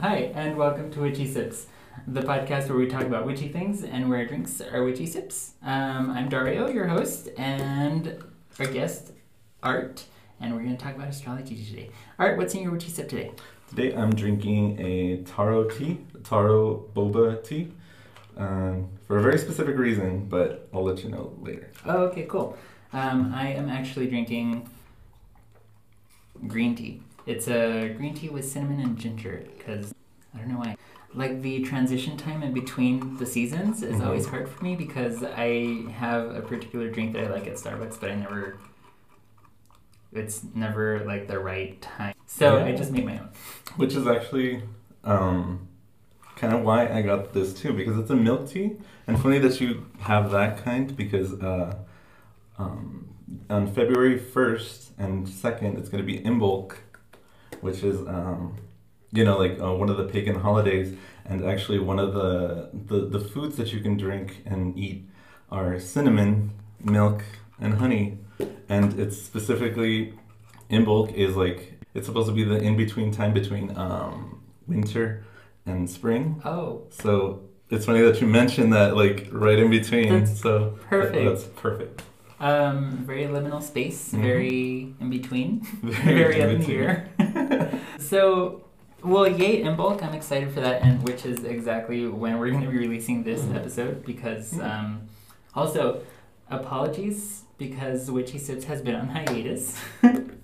Hi, and welcome to Witchy Sips, the podcast where we talk about witchy things and where drinks are witchy sips. I'm Dario, your host, and our guest, Art, and we're going to talk about astrology today. Art, what's in your witchy sip today? Today I'm drinking a tarot tea, tarot boba tea, for a very specific reason, but I'll let you know later. Oh, okay, cool. I am actually drinking green tea. It's a green tea with cinnamon and ginger, because I don't know why. Like, the transition time in between the seasons is always hard for me, because I have a particular drink that I like at Starbucks, but it's never like the right time. So yeah. I just make my own. Which is actually kind of why I got this too, because it's a milk tea. And funny that you have that kind, because on February 1st and 2nd, it's going to be Imbolc, which is, one of the pagan holidays. And actually one of the foods that you can drink and eat are cinnamon, milk, and honey. And it's specifically, Imbolc is like, it's supposed to be the in-between time between winter and spring. Oh. So it's funny that you mentioned that, like, right in between. That's so perfect. That's perfect. Very liminal space, very in between, very up in the air. So, well, yay, Imbolc, I'm excited for that, and which is exactly when we're going to be releasing this episode, because, also, apologies, because Witchy Sips has been on hiatus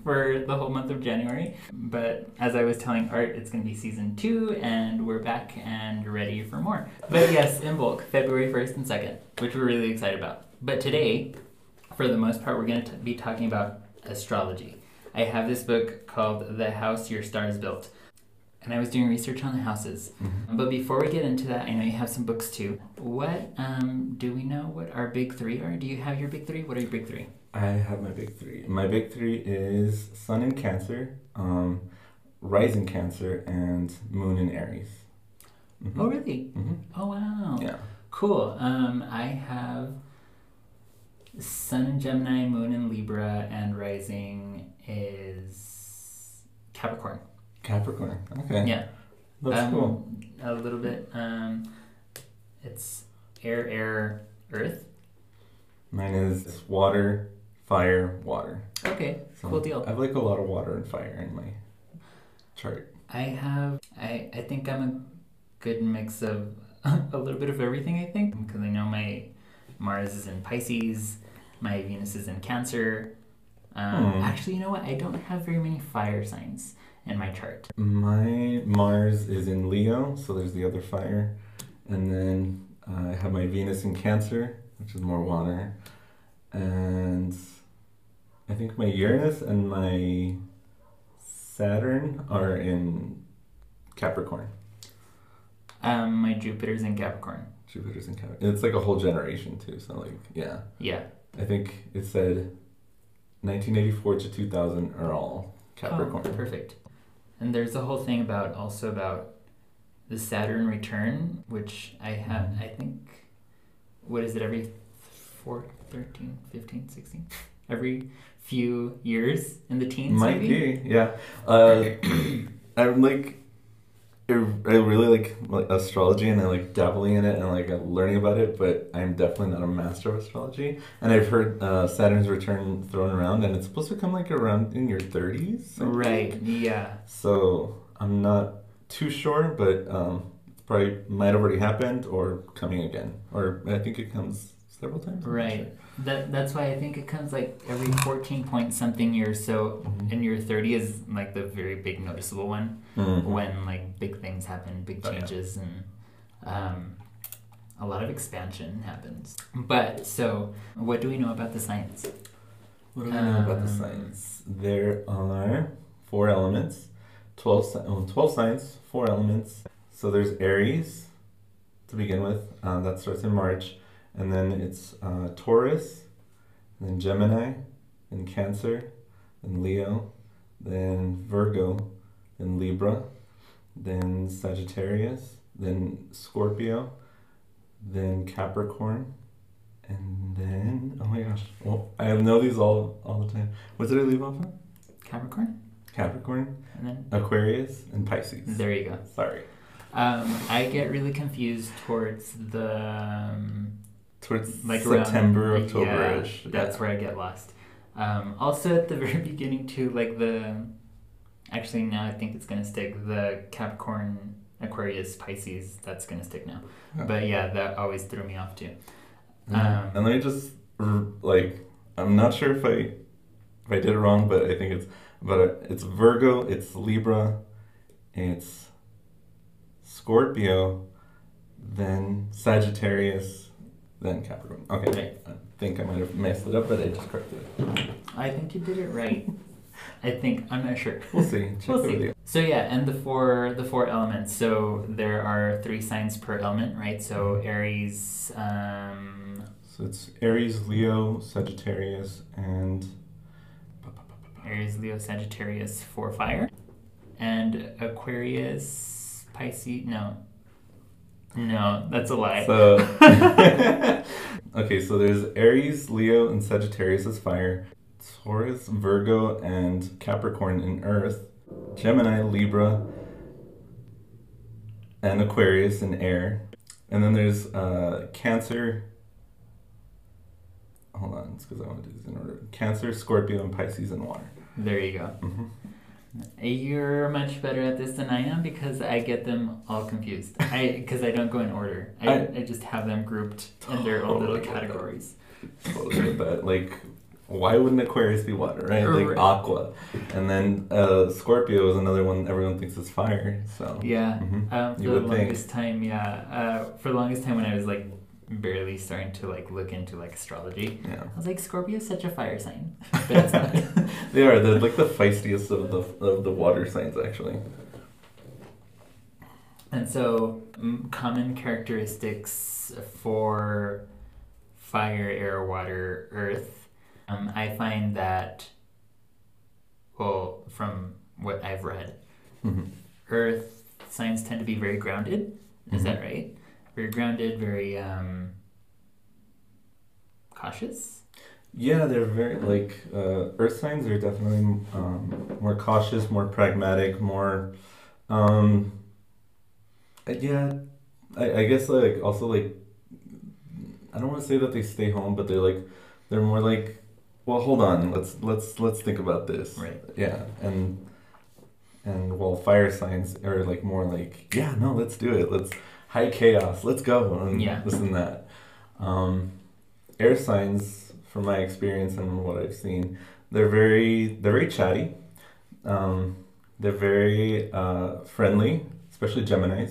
for the whole month of January, but as I was telling Art, it's going to be season 2, and we're back and ready for more. But yes, Imbolc, February 1st and 2nd, which we're really excited about. But today, for the most part, we're going to be talking about astrology. I have this book called The House Your Stars Built, and I was doing research on the houses. But before we get into that, I know you have some books too. What do we know what our big three are? Do you have your big three? What are your big three? I have my big three. My big three is Sun in Cancer, Rising Cancer, and Moon in Aries. Oh, really? Oh, wow. Yeah. Cool. I have Sun in Gemini, Moon in Libra, and Rising is Capricorn. Capricorn, okay. Yeah. That's cool. A little bit. It's air, earth. Mine is water, fire, water. Okay, so cool deal. I have like a lot of water and fire in my chart. I think I'm a good mix of a little bit of everything, I think, because I know my Mars is in Pisces, my Venus is in Cancer. Actually, you know what? I don't have very many fire signs in my chart. My Mars is in Leo, so there's the other fire. And then I have my Venus in Cancer, which is more water. And I think my Uranus and my Saturn are in Capricorn. My Jupiter's in Capricorn. It's like a whole generation too, so like, yeah. Yeah. I think it said 1984 to 2000 are all Capricorn. Oh, perfect. And there's a whole thing about the Saturn return, which I have, I think, what is it, every 4, 13, 15, 16? Every few years in the teens, might maybe? Be, yeah. I'm like, I really like astrology, and I like dabbling in it and like learning about it, but I'm definitely not a master of astrology. And I've heard Saturn's return thrown around, and it's supposed to come like around in your 30s. Right, yeah. So I'm not too sure, but it probably might already happened or coming again. Or I think it comes several times. Right. Sure. That's why I think it comes like every 14 point something years. So in your 30 is like the very big noticeable one, when like big things happen, big changes, and a lot of expansion happens. But so what do we know about the signs? What do we know about the signs? There are 4 elements, 12 signs, 4 elements. So there's Aries to begin with. That starts in March. And then it's Taurus, and then Gemini, then Cancer, then Leo, then Virgo, then Libra, then Sagittarius, then Scorpio, then Capricorn, and then, oh my gosh, well, I know these all the time. What did I leave off on? Capricorn? Capricorn, and then Aquarius, and Pisces. There you go. Sorry. I get really confused towards the... towards like September, October-ish. Yeah, that's where I get lost. Also at the very beginning too, like the... Actually, now I think it's going to stick. The Capricorn, Aquarius, Pisces, that's going to stick now. Okay. But yeah, that always threw me off too. And let me just, like, I'm not sure if I did it wrong, but I think it's Virgo, it's Libra, it's Scorpio, then Sagittarius, then Capricorn. Okay, I think I might have messed it up, but I just corrected it. I think you did it right. I think. I'm not sure. We'll see. Check the video. So yeah, and the four elements. So there are 3 signs per element, right? So Aries. So it's Aries, Leo, Sagittarius, and. Aries, Leo, Sagittarius for fire, and Aquarius, Pisces. No, that's a lie. So okay, so there's Aries, Leo, and Sagittarius as fire. Taurus, Virgo, and Capricorn in Earth, Gemini, Libra, and Aquarius in Air. And then there's Cancer. Hold on, it's because I want to do this in order. Cancer, Scorpio, and Pisces in water. There you go. Mm-hmm. You're much better at this than I am because I get them all confused. Because I don't go in order. I just have them grouped in their own little categories. Totally but like... Why wouldn't Aquarius be water, right? Like aqua. And then Scorpio is another one everyone thinks is fire, so... Yeah. Mm-hmm. For the longest time when I was, like, barely starting to, like, look into, like, astrology, yeah. I was like, Scorpio is such a fire sign. But it's not. They are. They're, like, the feistiest of the water signs, actually. And so common characteristics for fire, air, water, earth... I find that, well, from what I've read, mm-hmm. Earth signs tend to be very grounded. Is mm-hmm. that right? Very grounded, very cautious? Yeah, they're very, like, Earth signs are definitely more cautious, more pragmatic, more, yeah, I guess, like, also, like, I don't want to say that they stay home, but they're more, like, well, hold on. Let's think about this. Right. Yeah. And well, fire signs are like more like yeah, no, let's do it. Let's high chaos. Let's go and yeah. this and that. Air signs, from my experience and what I've seen, they're very chatty. They're very friendly, especially Gemini.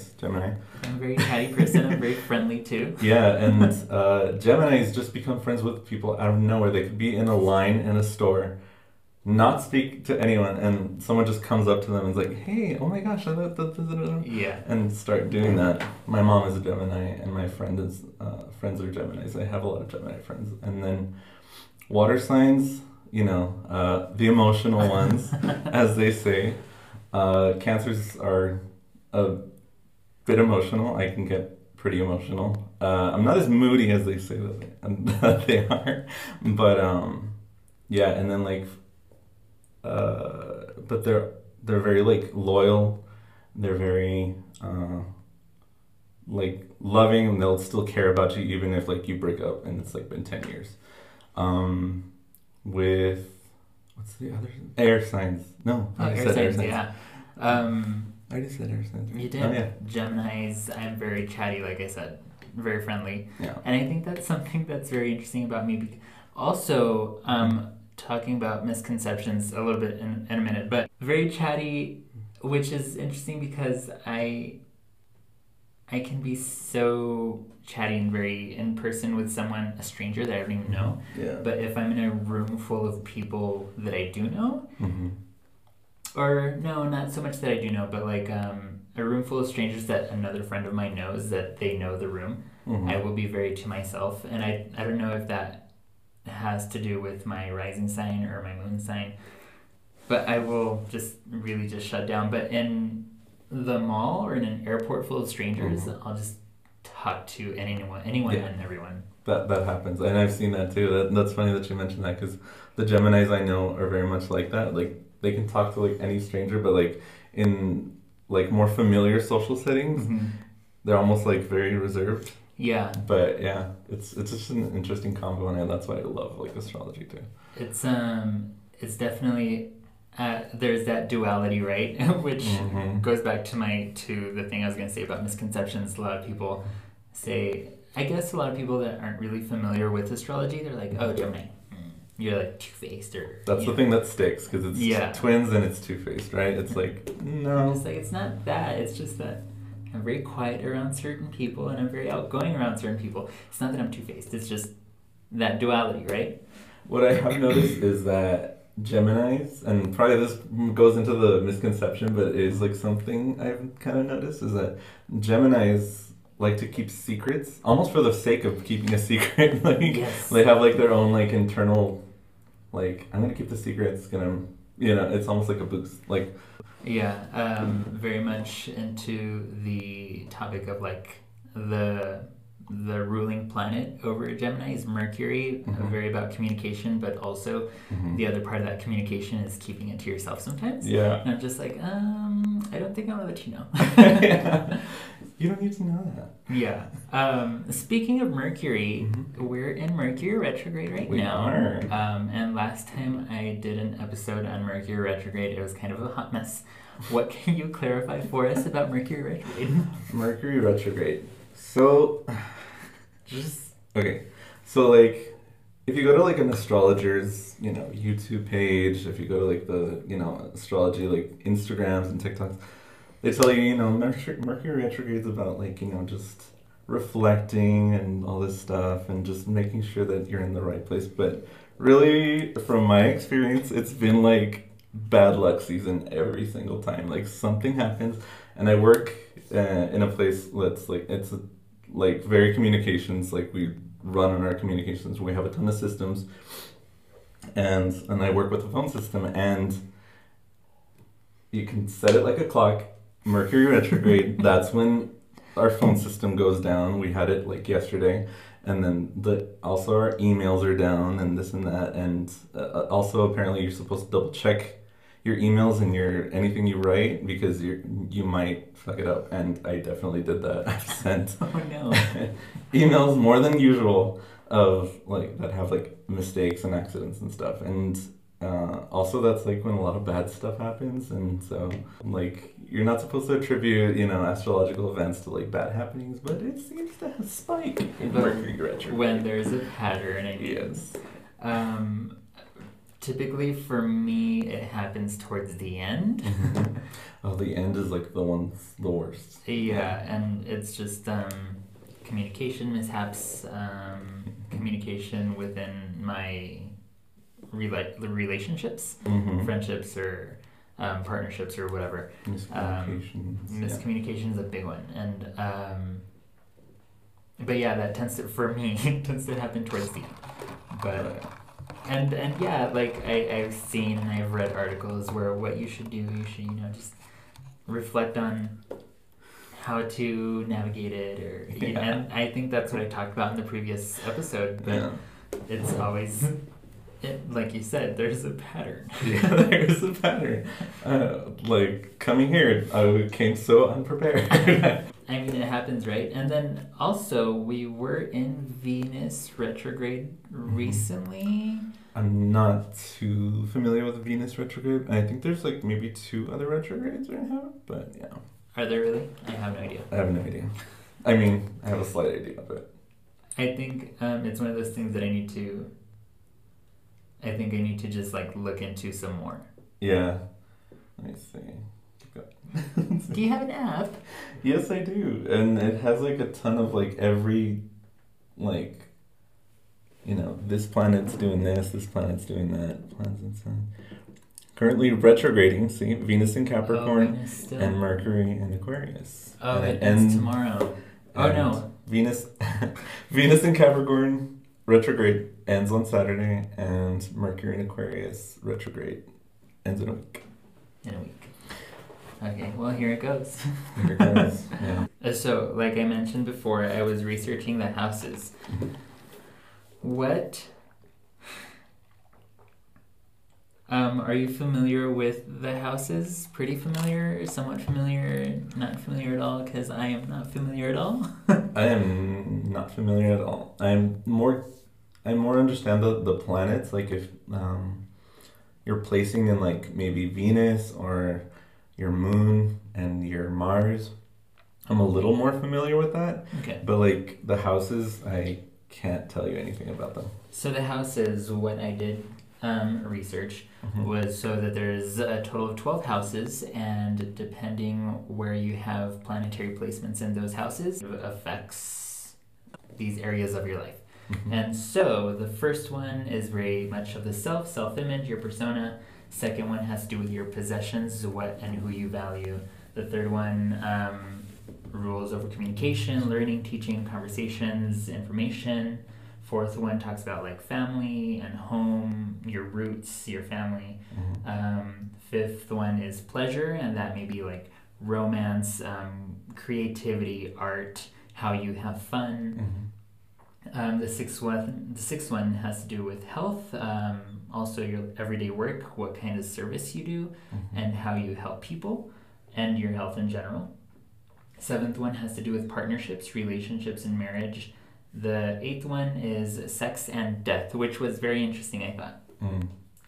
I'm a very chatty person. I'm very friendly too. Yeah, and Geminis just become friends with people out of nowhere. They could be in a line in a store, not speak to anyone, and someone just comes up to them and is like, "Hey, oh my gosh!" Yeah, and start doing that. My mom is a Gemini, and my friends are Geminis. I have a lot of Gemini friends, and then water signs. You know, the emotional ones, as they say. Cancers are a bit emotional. I can get pretty emotional. I'm not as moody as they say that they are, but yeah. And then like, but they're very like loyal. They're very like loving, and they'll still care about you even if like you break up and it's like been 10 years. With what's the other air signs? No, I said air signs. Yeah. I already said air signs. You did. Oh, yeah. Geminis, I'm very chatty, like I said, very friendly. Yeah. And I think that's something that's very interesting about me. Also, talking about misconceptions a little bit in a minute, but very chatty, which is interesting because I can be so chatty and very in person with someone, a stranger that I don't even know. Yeah. But if I'm in a room full of people that I do know, mm-hmm. Or, no, not so much that I do know, but, like, a room full of strangers that another friend of mine knows that they know the room, mm-hmm. I will be very to myself. And I don't know if that has to do with my rising sign or my moon sign, but I will just really just shut down. But in the mall or in an airport full of strangers, mm-hmm. I'll just talk to anyone yeah. and everyone. That happens, and I've seen that, too. That's funny that you mentioned that, because the Geminis I know are very much like that, like, they can talk to like any stranger, but like in like more familiar social settings, mm-hmm. they're almost like very reserved. Yeah. But yeah, it's just an interesting combo, and that's why I love like astrology too. It's definitely there's that duality, right? Which mm-hmm. goes back to the thing I was gonna say about misconceptions. A lot of people say, I guess a lot of people that aren't really familiar with astrology, they're like, oh, Gemini, you're like two-faced or... That's the thing that sticks, because it's twins and it's two-faced, right? It's like, no. It's like, it's not that. It's just that I'm very quiet around certain people and I'm very outgoing around certain people. It's not that I'm two-faced. It's just that duality, right? What I have noticed is that Geminis, and probably this goes into the misconception, but it is like something I've kind of noticed, is that Geminis like to keep secrets, almost for the sake of keeping a secret. Like yes. They have like their own like internal, like, I'm gonna keep the secret. It's gonna, you know, it's almost like a boost. Like yeah, very much into the topic of like the ruling planet over Gemini is Mercury, mm-hmm. Very about communication, but also mm-hmm. the other part of that communication is keeping it to yourself sometimes. Yeah, and I'm just like, I don't think I want to let you know. Yeah. You don't need to know that. Yeah. Speaking of Mercury, mm-hmm. we're in Mercury retrograde right now. We are. And last time I did an episode on Mercury retrograde, it was kind of a hot mess. What can you clarify for us about Mercury retrograde? Mercury retrograde. So, okay. So, like, if you go to, like, an astrologer's, you know, YouTube page, if you go to, like, the, you know, astrology, like, Instagrams and TikToks, they tell you, you know, Mercury retrograde is about, like, you know, just reflecting and all this stuff and just making sure that you're in the right place. But really, from my experience, it's been, like, bad luck season every single time. Like, something happens, and I work in a place that's, like, it's, like, very communications. Like, we run on our communications. We have a ton of systems, and I work with a phone system, and you can set it like a clock. Mercury retrograde, that's when our phone system goes down. We had it like yesterday, and then also our emails are down and this and that, and also apparently you're supposed to double check your emails and your anything you write, because you might fuck it up, and I definitely did that. I've sent emails more than usual of like that have like mistakes and accidents and stuff, and also that's like when a lot of bad stuff happens. And so like you're not supposed to attribute, you know, astrological events to like bad happenings, but it seems to have spiked in Mercury retrograde when there's a pattern. I mean, yes. Typically for me it happens towards the end. Oh, the end is like the worst. Yeah, and it's just communication mishaps, communication within my relationships, mm-hmm. friendships, or partnerships, or whatever. Miscommunication is a big one, and but yeah, that tends to, for me, tends to happen towards the end. But and yeah, like I've seen and I've read articles where what you should do, you know, just reflect on how to navigate it, or you know, and I think that's what I talked about in the previous episode. But it's always. Like you said, there's a pattern. Yeah, there's a pattern. Like, coming here, I came so unprepared. I mean, it happens, right? And then also, we were in Venus retrograde recently. I'm not too familiar with Venus retrograde. I think there's, like, maybe 2 other retrogrades right now, but yeah. Are there really? I have no idea. I have no idea. I mean, I have a slight idea, but... I think it's one of those things that I need to just, like, look into some more. Yeah. Let me see. Do you have an app? Yes, I do. And it has, like, a ton of, like, every, like, you know, this planet's doing this planet's doing that. Planets and sun. Currently retrograding, see? Venus in Capricorn, Venus and Mercury in Aquarius. Oh, and it ends tomorrow. Oh, no. Venus in Capricorn retrograde ends on Saturday, and Mercury in Aquarius retrograde ends in a week. Okay, well, here it goes. Here it goes, yeah. So, like I mentioned before, I was researching the houses. Mm-hmm. What? Are you familiar with the houses? Pretty familiar? Somewhat familiar? Not familiar at all? Because I am not familiar at all. I am not familiar at all. I more understand the planets. Like if you're placing in like maybe Venus or your Moon and your Mars, I'm a little more familiar with that. Okay. But like the houses, I can't tell you anything about them. So the houses, what I did. Research was so that there's a total of 12 houses, and depending where you have planetary placements in those houses, it affects these areas of your life. And so the first one is very much of the self-image, your persona. Second one has to do with your possessions, what and who you value. The third one rules over communication, learning, teaching, conversations, information. Fourth one talks about like family and home, your roots, your family. Fifth one is pleasure, and that may be like romance, creativity, art, how you have fun. The sixth one has to do with health, also your everyday work, what kind of service you do, and how you help people, and your health in general. Seventh one has to do with partnerships, relationships, and marriage. The eighth one is sex and death, which was very interesting, I thought.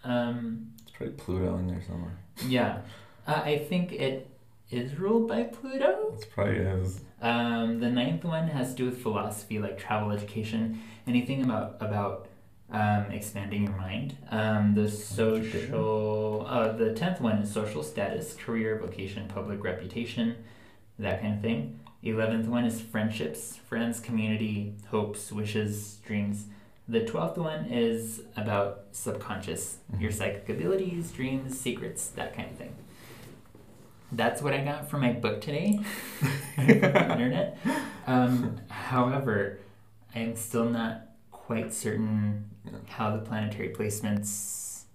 It's probably Pluto in there somewhere. Yeah. I think it is ruled by Pluto. It probably is. The ninth one has to do with philosophy, like travel, education, anything about expanding your mind. The 10th one is social status, career, vocation, public reputation, that kind of thing. 11th one is friendships, friends, community, hopes, wishes, dreams. The 12th one is about subconscious, your psychic abilities, dreams, secrets, that kind of thing. That's what I got from my book today on the internet. However, I am still not quite certain how the planetary placements.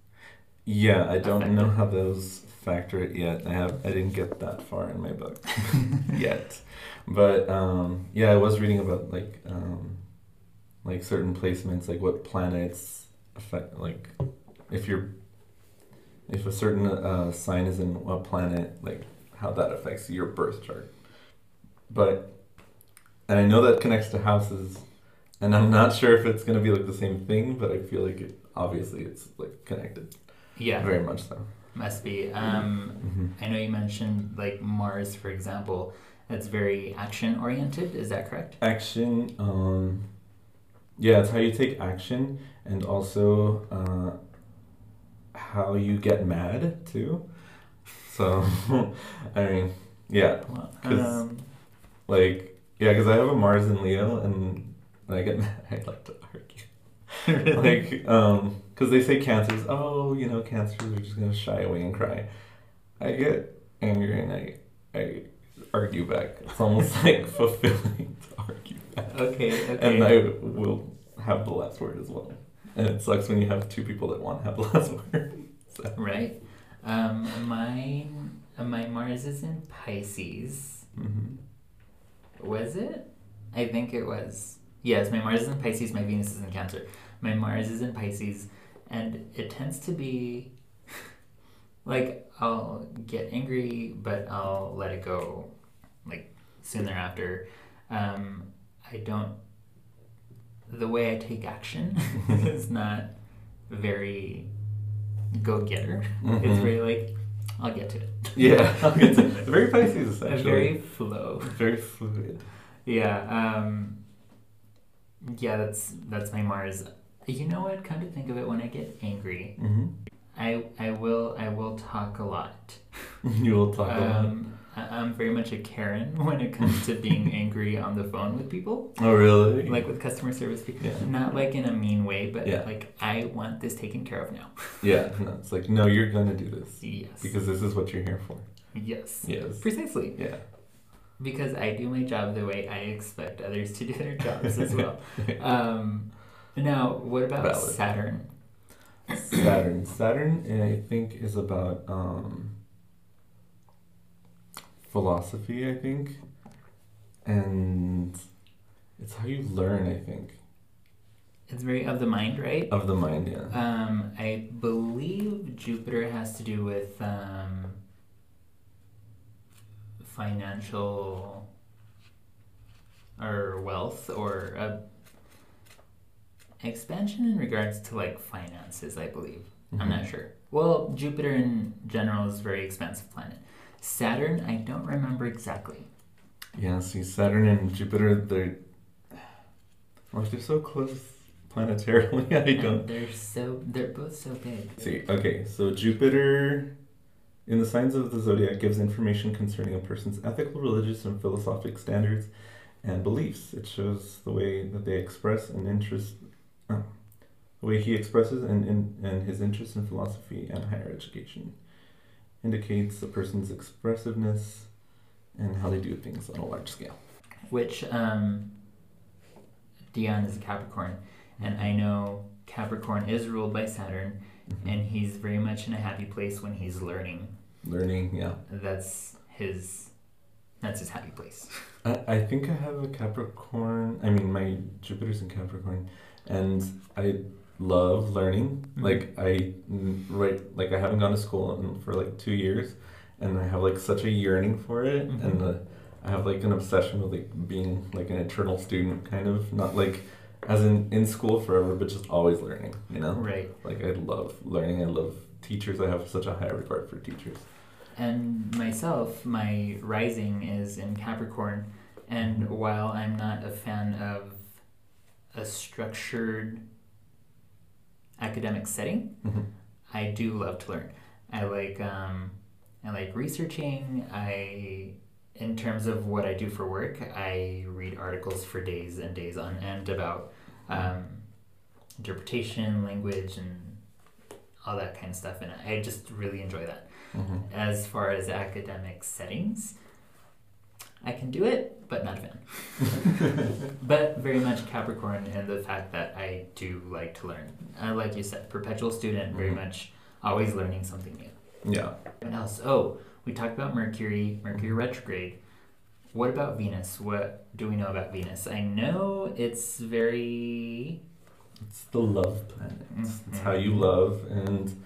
Yeah, I don't know how those factor it yet. I didn't get that far in my book yet. But I was reading about like certain placements, like what planets affect, like if a certain sign is in a planet, like how that affects your birth chart. But and I know that connects to houses, and I'm not sure if it's going to be like the same thing, but I feel like obviously it's like connected. Yeah, very much so. Must be. I know you mentioned like Mars, for example. That's very action oriented. Is that correct? Action. It's how you take action, and also how you get mad too. So, I mean, yeah, because I have a Mars in Leo, and when I get mad, I like to argue. Really? Because they say cancers, cancers are just going to shy away and cry. I get angry and I argue back. It's almost like fulfilling to argue back. Okay. And I will have the last word as well. And it sucks when you have two people that want to have the last word. So. Right. My Mars is in Pisces. Was it? I think it was. Yes, my Mars is in Pisces, my Venus is in Cancer. My Mars is in Pisces, and it tends to be like I'll get angry, but I'll let it go like soon thereafter. The way I take action is not very go-getter. It's very like, I'll get to it. Yeah, I'll get to it. Very Pisces, actually. Very flow. Very fluid. Yeah, that's my Mars. You know what? Come to think of it, when I get angry, I will talk a lot. You will talk a lot. I'm very much a Karen when it comes to being angry on the phone with people. Oh, really? Like with customer service people. Yeah. Not like in a mean way, but like I want this taken care of now. Yeah, no, it's like, no, you're gonna do this. Yes. Because this is what you're here for. Yes. Yes. Precisely. Yeah. Because I do my job the way I expect others to do their jobs as well. Now, what about Saturn? Saturn, I think, is about philosophy, I think. And it's how you learn, I think. It's very of the mind, right? Of the mind, yeah. I believe Jupiter has to do with financial or wealth or expansion in regards to like finances, I believe. Mm-hmm. I'm not sure. Well, Jupiter in general is a very expensive planet. Saturn, I don't remember exactly. Yeah, see, Saturn and Jupiter, they're so close planetarily. They're both so big. See, okay, so Jupiter in the signs of the zodiac gives information concerning a person's ethical, religious, and philosophic standards and beliefs. It shows the way that they express an interest. The way he expresses and his interest in philosophy and higher education indicates the person's expressiveness and how they do things on a large scale. Which, Dion is a Capricorn, and I know Capricorn is ruled by Saturn, mm-hmm. and he's very much in a happy place when he's learning. Learning, yeah. That's his happy place. I think I have a Capricorn, my Jupiter's in Capricorn, and I love learning. Mm-hmm. I haven't gone to school for like 2 years, and I have like such a yearning for it, mm-hmm. and I have like an obsession with like being like an eternal student, kind of, not like as in school forever, but just always learning, you know? Right. Like I love learning. I love teachers. I have such a high regard for teachers. And myself, my rising is in Capricorn, and mm-hmm. while I'm not a fan of a structured academic setting, mm-hmm. I do love to learn. I like researching. In terms of what I do for work, I read articles for days and days on end about interpretation, language, and all that kind of stuff, and I just really enjoy that. Mm-hmm. As far as academic settings, I can do it, but not a fan. But very much Capricorn in the fact that I do like to learn. Like you said, perpetual student, very mm-hmm. much always learning something new. Yeah. What else? Oh, we talked about Mercury retrograde. What about Venus? What do we know about Venus? I know it's very... It's the love planet. Mm-hmm. It's how you love, and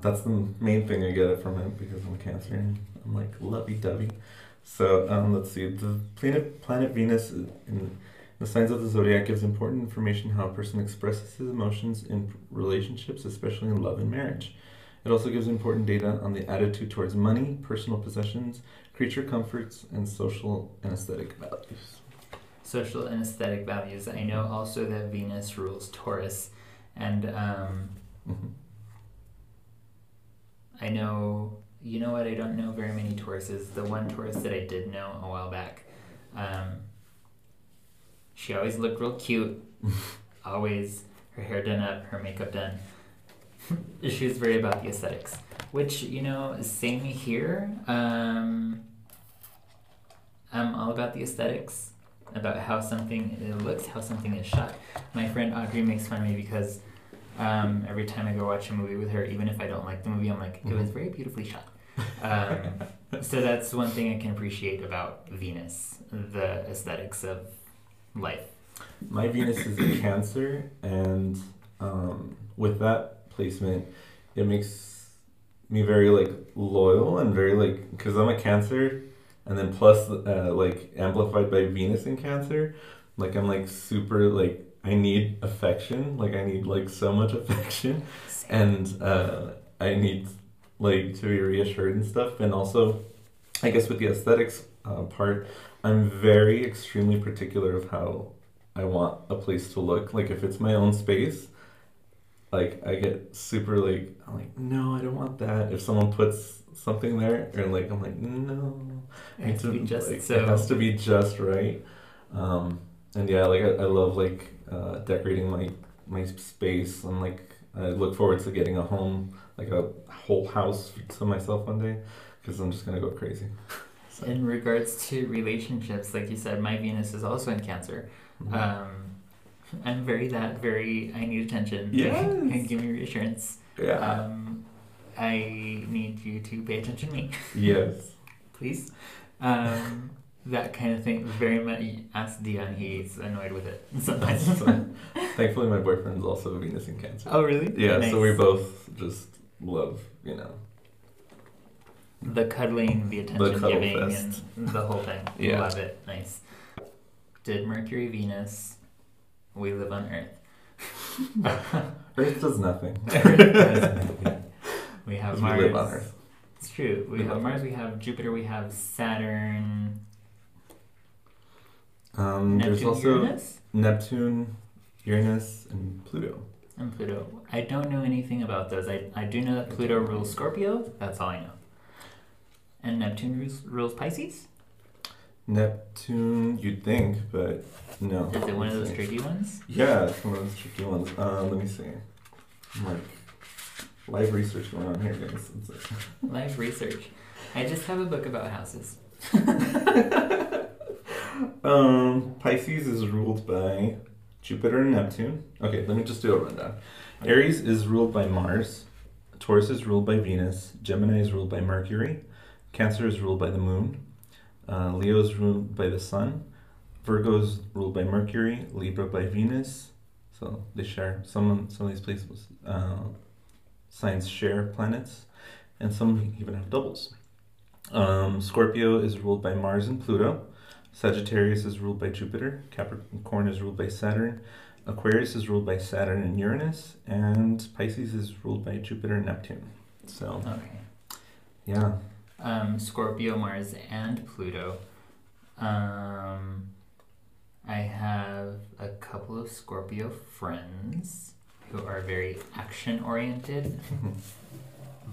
that's the main thing I get it from it, because I'm a Cancer, and I'm like lovey-dovey. So, let's see, the planet Venus in the signs of the zodiac gives important information how a person expresses his emotions in relationships, especially in love and marriage. It also gives important data on the attitude towards money, personal possessions, creature comforts, and social and aesthetic values. Social and aesthetic values. I know also that Venus rules Taurus, and mm-hmm. I know... You know what? I don't know very many Tauruses. The one Taurus that I did know a while back, she always looked real cute. Always her hair done up, her makeup done. She was very about the aesthetics, which, you know, same here. I'm all about the aesthetics, about how something looks, how something is shot. My friend Audrey makes fun of me because... every time I go watch a movie with her, even if I don't like the movie, I'm like, it was very beautifully shot. So that's one thing I can appreciate about Venus, the aesthetics of life. My Venus is a Cancer, and with that placement, it makes me very like loyal and very like, because I'm a Cancer, and then plus like amplified by Venus in Cancer, like I'm like super like, I need affection, like I need like so much affection, and I need like to be reassured and stuff. And also, I guess with the aesthetics part, I'm very extremely particular of how I want a place to look. Like if it's my own space, like I get super like, I'm like, no, I don't want that. If someone puts something there, or like, I'm like, no, it has to be just right. And yeah, like I love like decorating my space, and like I look forward to getting a home, like a whole house to myself one day, because I'm just gonna go crazy. So. In regards to relationships, like you said, my Venus is also in Cancer. Mm-hmm. I'm very I need attention. Yeah, and give me reassurance. Yeah. I need you to pay attention to me. Yes. Please. that kind of thing very much as Dion. He's annoyed with it sometimes. Thankfully, my boyfriend's also Venus in Cancer. Oh, really? Yeah, nice. So we both just love, you know, the cuddling, the attention giving, and the whole thing. Yeah. Love it. Nice. Did Mercury, Venus, we live on Earth. Earth does nothing. Earth does nothing. We have Mars. We live on Earth. It's true. We have Mars, we have Jupiter, we have Saturn. Neptune, there's also Uranus? Neptune, Uranus, and Pluto. And Pluto. I don't know anything about those. I do know that Pluto rules Scorpio. That's all I know. And Neptune rules Pisces? Neptune, you'd think, but no. Is it one of those tricky ones? Yeah, it's one of those tricky ones. Let me see. Live research going on here, guys. Live research. I just have a book about houses. Pisces is ruled by Jupiter and Neptune. Okay, let me just do a rundown. Aries is ruled by Mars. Taurus is ruled by Venus. Gemini is ruled by Mercury. Cancer is ruled by the moon. Leo is ruled by the sun. Virgo is ruled by Mercury. Libra by Venus. So they share some of these places. Signs share planets, and some even have doubles. Scorpio is ruled by Mars and Pluto. Sagittarius is ruled by Jupiter. Capricorn is ruled by Saturn. Aquarius is ruled by Saturn and Uranus. And Pisces is ruled by Jupiter and Neptune. So, okay. Yeah. Scorpio, Mars, and Pluto. I have a couple of Scorpio friends who are very action-oriented,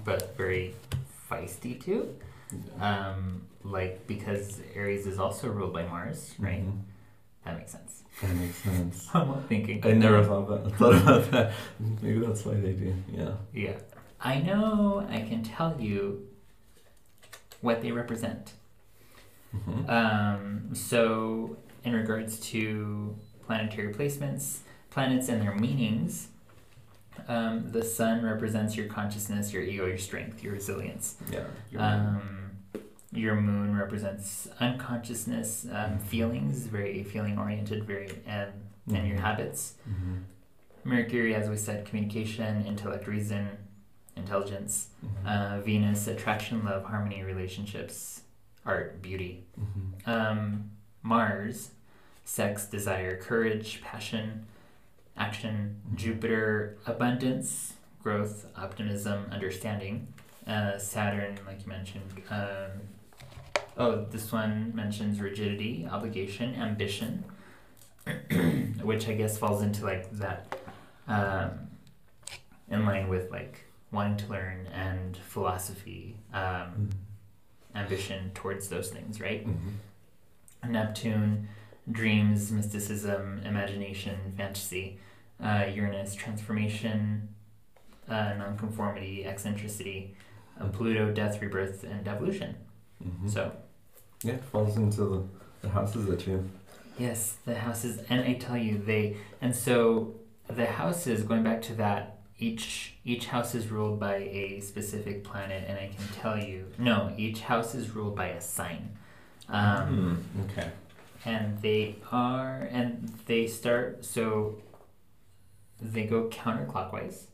but very feisty too. Yeah. Like, because Aries is also ruled by Mars, right? Mm-hmm. That makes sense. That makes sense. I'm not thinking. I never thought about that. Maybe that's why they do, yeah. Yeah. I know I can tell you what they represent. Mm-hmm. So, in regards to planetary placements, planets and their meanings, the sun represents your consciousness, your ego, your strength, your resilience. Yeah. Your moon represents unconsciousness, feelings, very feeling oriented, and your habits. Mm-hmm. Mercury, as we said, communication, intellect, reason, intelligence. Mm-hmm. Venus, attraction, love, harmony, relationships, art, beauty. Mm-hmm. Mars, sex, desire, courage, passion, action. Mm-hmm. Jupiter, abundance, growth, optimism, understanding. Saturn, like you mentioned. This one mentions rigidity, obligation, ambition, which I guess falls into like that, in line with like wanting to learn and philosophy, ambition towards those things, right? Mm-hmm. Neptune, dreams, mysticism, imagination, fantasy. Uranus, transformation, nonconformity, eccentricity. Pluto, death, rebirth, and evolution. Mm-hmm. So, yeah, it falls into the houses that you. Yes, the houses, and I tell you, so the houses, going back to that, each house is ruled by a specific planet, and I can tell you, no, each house is ruled by a sign. Okay. And they start, so they go counterclockwise.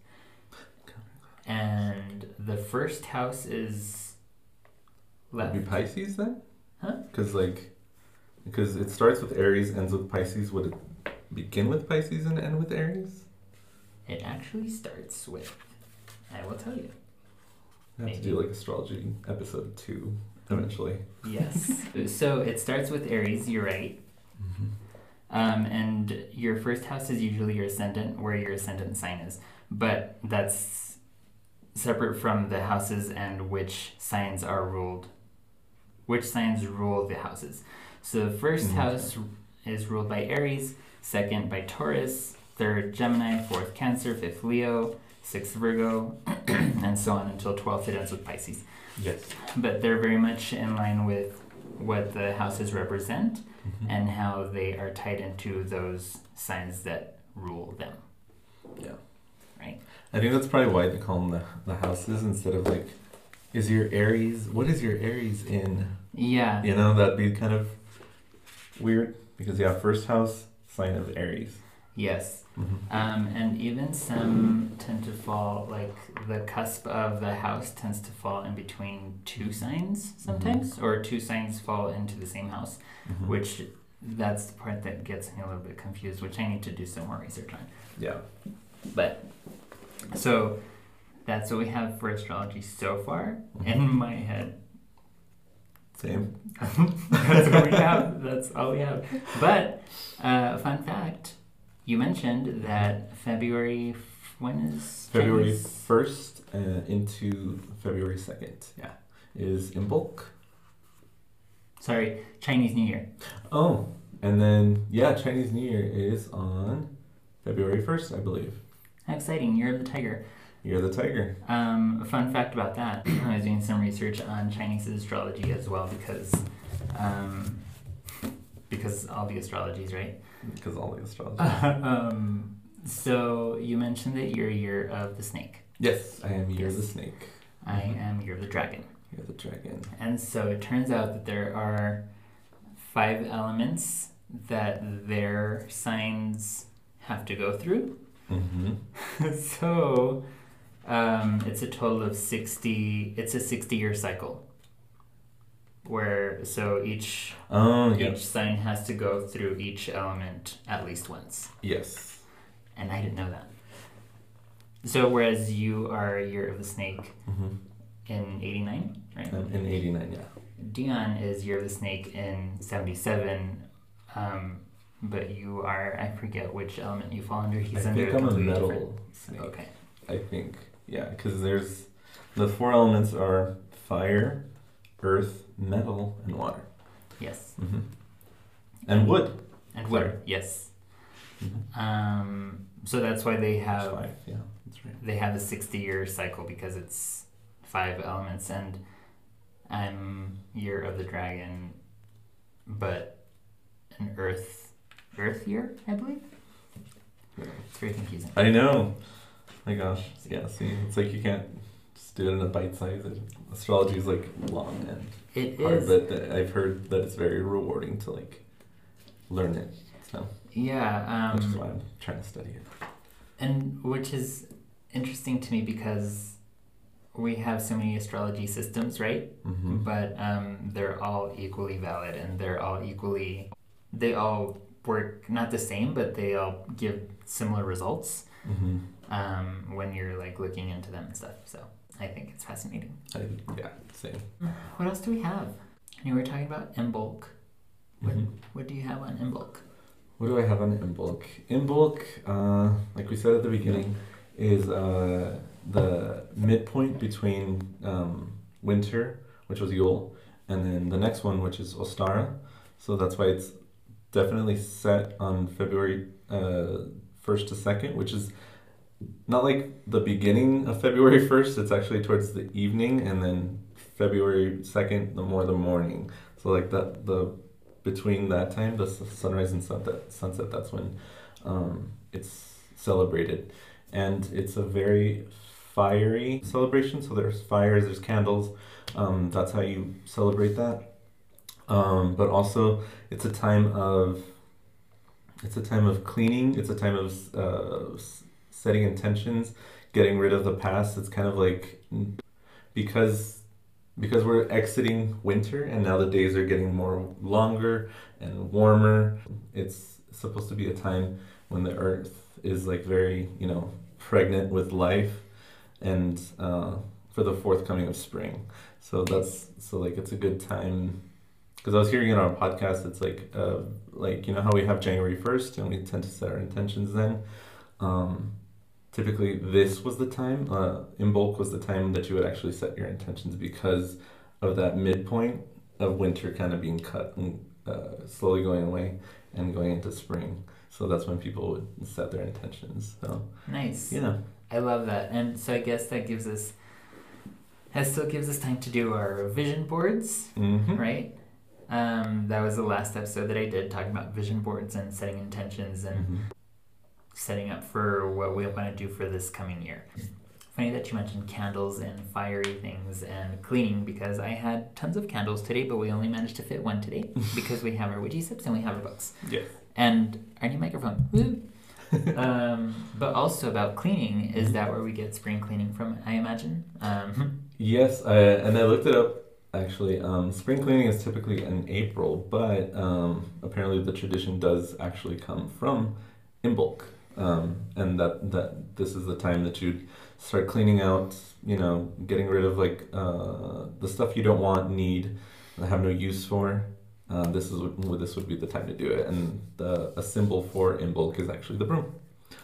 And the first house is left. Would be Pisces then? Huh? Because it starts with Aries, ends with Pisces. Would it begin with Pisces and end with Aries? It actually starts with, I will tell you. I have to do like astrology episode 2 eventually. Yes. So it starts with Aries, you're right. Mm-hmm. And your first house is usually your ascendant, where your ascendant sign is. But that's separate from the houses and which signs rule the houses. So the first house is ruled by Aries, second by Taurus, third Gemini, fourth Cancer, fifth Leo, sixth Virgo, and so on until 12th it ends with Pisces. Yes. But they're very much in line with what the houses represent and how they are tied into those signs that rule them. Yeah. Right. I think that's probably why they call them the houses instead of like, what is your Aries in? Yeah. You know, that'd be kind of weird because you have first house sign of Aries. Yes. Mm-hmm. And even some tend to fall, like the cusp of the house tends to fall in between two signs sometimes, mm-hmm. or two signs fall into the same house, mm-hmm. which that's the part that gets me a little bit confused, which I need to do some more research on. Yeah. But so that's what we have for astrology so far in my head. Same. That's what we have. That's all we have. But fun fact. You mentioned that February, when is February 1st into February 2nd, yeah, is Imbolc. Sorry, Chinese New Year. Oh, and then, yeah, Chinese New Year is on February 1st, I believe. How exciting, Year of the Tiger. Year of the Tiger. Fun fact about that, I was doing some research on Chinese astrology as well because all the astrologies, right? Because all the astrology. So you mentioned that you're year of the snake. Yes, I am year of the snake. I am year of the dragon. Year of the dragon. And so it turns out that there are 5 elements that their signs have to go through. Mm-hmm. So it's a total of 60. It's a 60-year cycle. Where so each sign has to go through each element at least once. Yes. And I didn't know that. So whereas you are year of the snake, mm-hmm. in 89, right? In 89, yeah. Dion is year of the snake in 77, but you are, I forget which element you fall under. He's I think I'm a metal snake. Okay. I think, yeah, because there's the 4 elements are fire, earth, metal, and water. Yes. Mm-hmm. And wood. And wood, yes. Mm-hmm. So that's why they have 5, yeah, that's right. They have a 60-year cycle because it's 5 elements, and I'm year of the dragon, but an earth year, I believe. Yeah. It's very confusing. I know. My gosh. Yeah, see, it's like you can't do it in a bite size. Astrology is like long and it hard, is. But I've heard that it's very rewarding to like learn it. So yeah, which is why I'm trying to study it. And which is interesting to me because we have so many astrology systems, right? Mm-hmm. But they're all equally valid and they're all equally. They all work not the same, but they all give similar results. Mm-hmm. When you're like looking into them and stuff, so. I think it's fascinating. Yeah, same. What else do we have? I mean, we were talking about Imbolc. What do you have on Imbolc? What do I have on Imbolc? Imbolc, like we said at the beginning, is the midpoint between winter, which was Yule, and then the next one, which is Ostara. So that's why it's definitely set on February 1st to 2nd, which is not like the beginning of February 1st, it's actually towards the evening, and then February 2nd, the morning. So like the between that time, the sunrise and sunset, that's when it's celebrated. And it's a very fiery celebration, so there's fires, there's candles, that's how you celebrate that. But also, it's a time of cleaning, it's a time of setting intentions, getting rid of the past. It's kind of like because we're exiting winter and now the days are getting more longer and warmer. It's supposed to be a time when the earth is like very, pregnant with life and for the forthcoming of spring. So like it's a good time. Because I was hearing it on a podcast, it's like how we have January 1st and we tend to set our intentions then. Typically, this was the time, Imbolc was the time that you would actually set your intentions because of that midpoint of winter kind of being cut and slowly going away and going into spring. So that's when people would set their intentions. So nice. Yeah. I love that. And so I guess that still gives us time to do our vision boards, mm-hmm. right? That was the last episode that I did, talking about vision boards and setting intentions and mm-hmm. setting up for what we want to do for this coming year. Funny that you mentioned candles and fiery things and cleaning, because I had tons of candles today, but we only managed to fit one today because we have our Witchy Sips and we have our books. Yes. And our new microphone. Woo! But also about cleaning, is that where we get spring cleaning from, I imagine? Yes, and I looked it up, actually. Spring cleaning is typically in April, but apparently the tradition does actually come from Imbolc. And that this is the time that you'd start cleaning out, you know, getting rid of like the stuff you don't want, need, and have no use for. This would be the time to do it. And a symbol for Imbolc is actually the broom.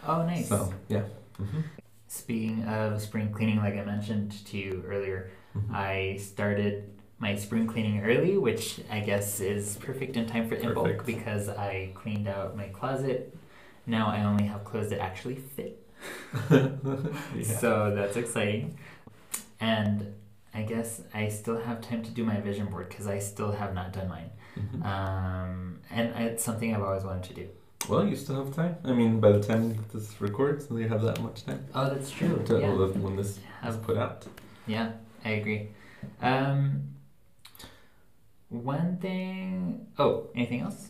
Oh, nice. So yeah. Mm-hmm. Speaking of spring cleaning, like I mentioned to you earlier, mm-hmm. I started my spring cleaning early, which I guess is perfect in time for Imbolc because I cleaned out my closet. Now I only have clothes that actually fit. Yeah. So that's exciting. And I guess I still have time to do my vision board because I still have not done mine. Mm-hmm. And it's something I've always wanted to do. Well, you still have time. I mean, by the time that this records, you have that much time. Oh, that's true. Yeah. When this is put out. Yeah, I agree. One thing... Oh, anything else?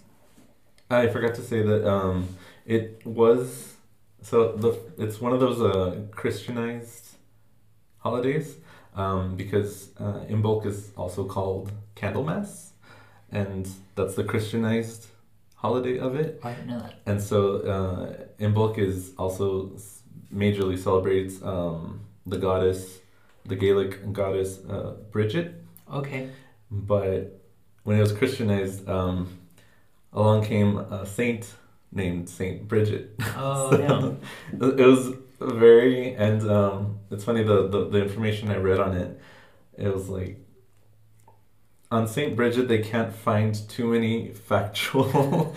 I forgot to say that... It was, so it's one of those Christianized holidays because Imbolc is also called Candlemas, and that's the Christianized holiday of it. I didn't know that. And so Imbolc is also majorly celebrates the goddess, the Gaelic goddess Brigid. Okay. But when it was Christianized, along came a saint named Saint Brigid. Oh, yeah. So, it was very, and it's funny, the information I read on it, it was like, on Saint Brigid, they can't find too many factual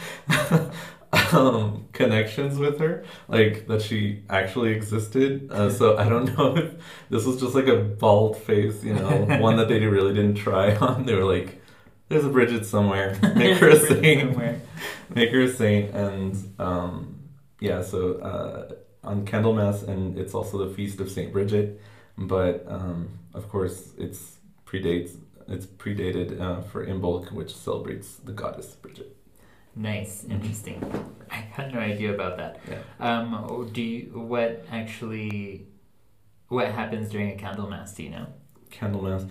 connections with her, like that she actually existed. So I don't know if this was just like a bald face, you know, one that they really didn't try on. They were like, there's a Brigid somewhere. Make her a saint. Make her a saint. And yeah, so on Candlemas, and it's also the feast of Saint Brigid, but of course it's predated for Imbolc, which celebrates the goddess Brigid. Nice, interesting. I had no idea about that. Yeah. What happens during a Candlemas? Do you know? Candlemas.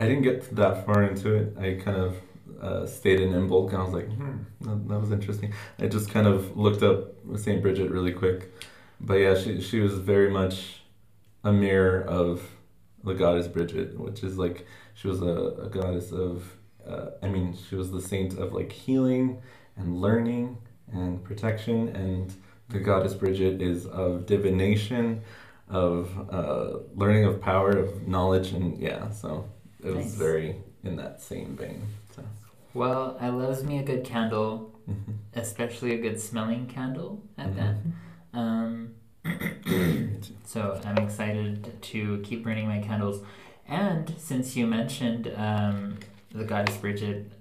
I didn't get that far into it. I kind of stayed in Imbolc, and I was like, that was interesting. I just kind of looked up Saint Brigid really quick. But yeah, she was very much a mirror of the goddess Brigid, which is like, she was a goddess of, she was the saint of like healing and learning and protection, and the goddess Brigid is of divination, of learning, of power, of knowledge, and yeah, so... It was very in that same vein. So. Well, I loves me a good candle, mm-hmm. especially a good smelling candle at mm-hmm. that. So I'm excited to keep burning my candles. And since you mentioned the goddess Brigid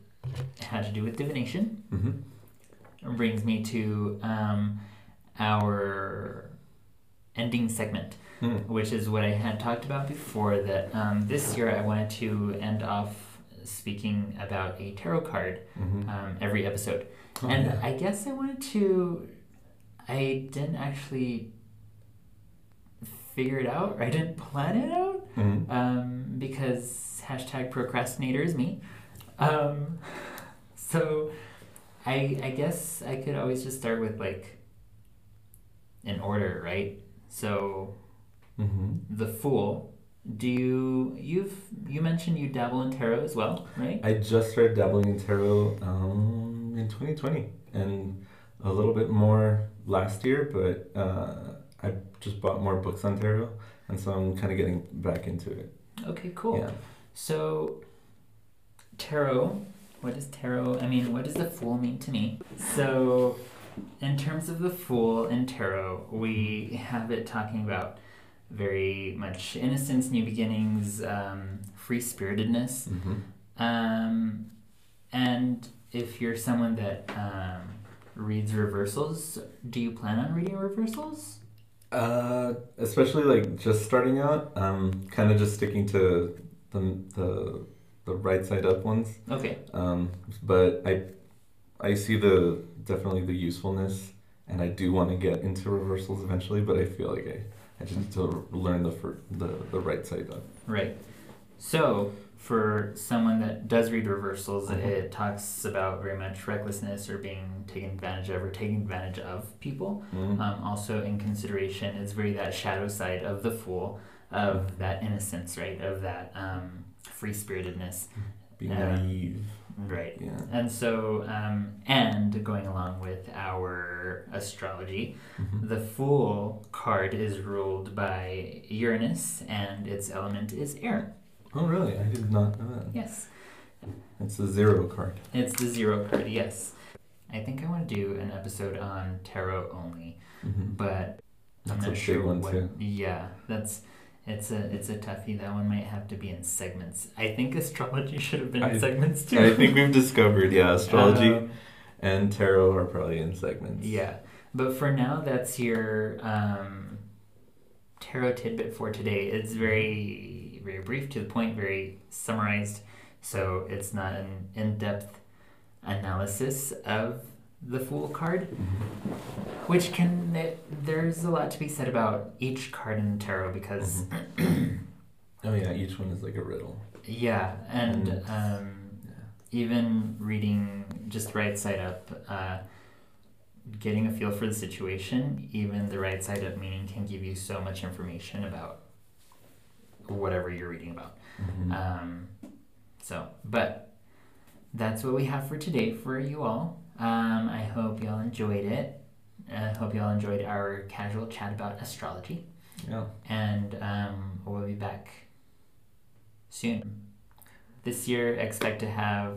had to do with divination, mm-hmm. brings me to our ending segment. Which is what I had talked about before, that this year I wanted to end off speaking about a tarot card mm-hmm. Every episode. Oh, and yeah. I guess I wanted to... I didn't actually figure it out, or I didn't plan it out, mm-hmm. Because #procrastinator is me. So I guess I could always just start with, like, an order, right? So... Mm-hmm. The Fool. You mentioned you dabble in tarot as well, right? I just started dabbling in tarot in 2020, and a little bit more last year, but I just bought more books on tarot, and so I'm kind of getting back into it. Okay, cool. Yeah. So tarot, what is tarot? I mean, what does the Fool mean to me? So in terms of the Fool and tarot, we have it talking about very much innocence, new beginnings, free-spiritedness. Mm-hmm. And if you're someone that reads reversals, do you plan on reading reversals? Especially like just starting out, kind of just sticking to the right side up ones. Okay. But I see definitely the usefulness, and I do want to get into reversals eventually. But I feel like I just need to learn the right side up. Right. So for someone that does read reversals, mm-hmm. It talks about very much recklessness or being taken advantage of or taking advantage of people. Mm-hmm. Also in consideration is very that shadow side of the fool, of mm-hmm. that innocence, right? Of that free-spiritedness. Being naive. Right. Yeah. And so, and going along with our astrology, mm-hmm. the Fool card is ruled by Uranus, and its element is air. Oh, really? I did not know that. Yes. It's the zero card. It's the zero card, yes. I think I want to do an episode on tarot only, mm-hmm. but I'm not sure what... That's a big one, too. Yeah, it's a toughie. That one might have to be in segments. I think astrology should have been in segments, too. I think we've discovered, yeah, astrology and tarot are probably in segments. Yeah, but for now, that's your tarot tidbit for today. It's very brief, to the point, very summarized, so it's not an in-depth analysis of the Fool card, which there's a lot to be said about each card in the tarot, because mm-hmm. oh yeah, each one is like a riddle. Yeah, and even reading just right side up, getting a feel for the situation, even the right side up meaning can give you so much information about whatever you're reading about. Mm-hmm. But that's what we have for today for you all. I hope y'all enjoyed it. I hope y'all enjoyed our casual chat about astrology. Yeah. And we'll be back soon. This year,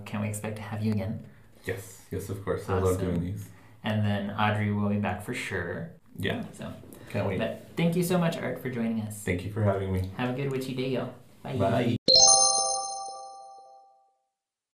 can we expect to have you again? Yes. Yes, of course. Awesome. I love doing these. And then Audrey will be back for sure. Yeah. So. Can't wait. But thank you so much, Art, for joining us. Thank you for having me. Have a good witchy day, y'all. Bye. Bye.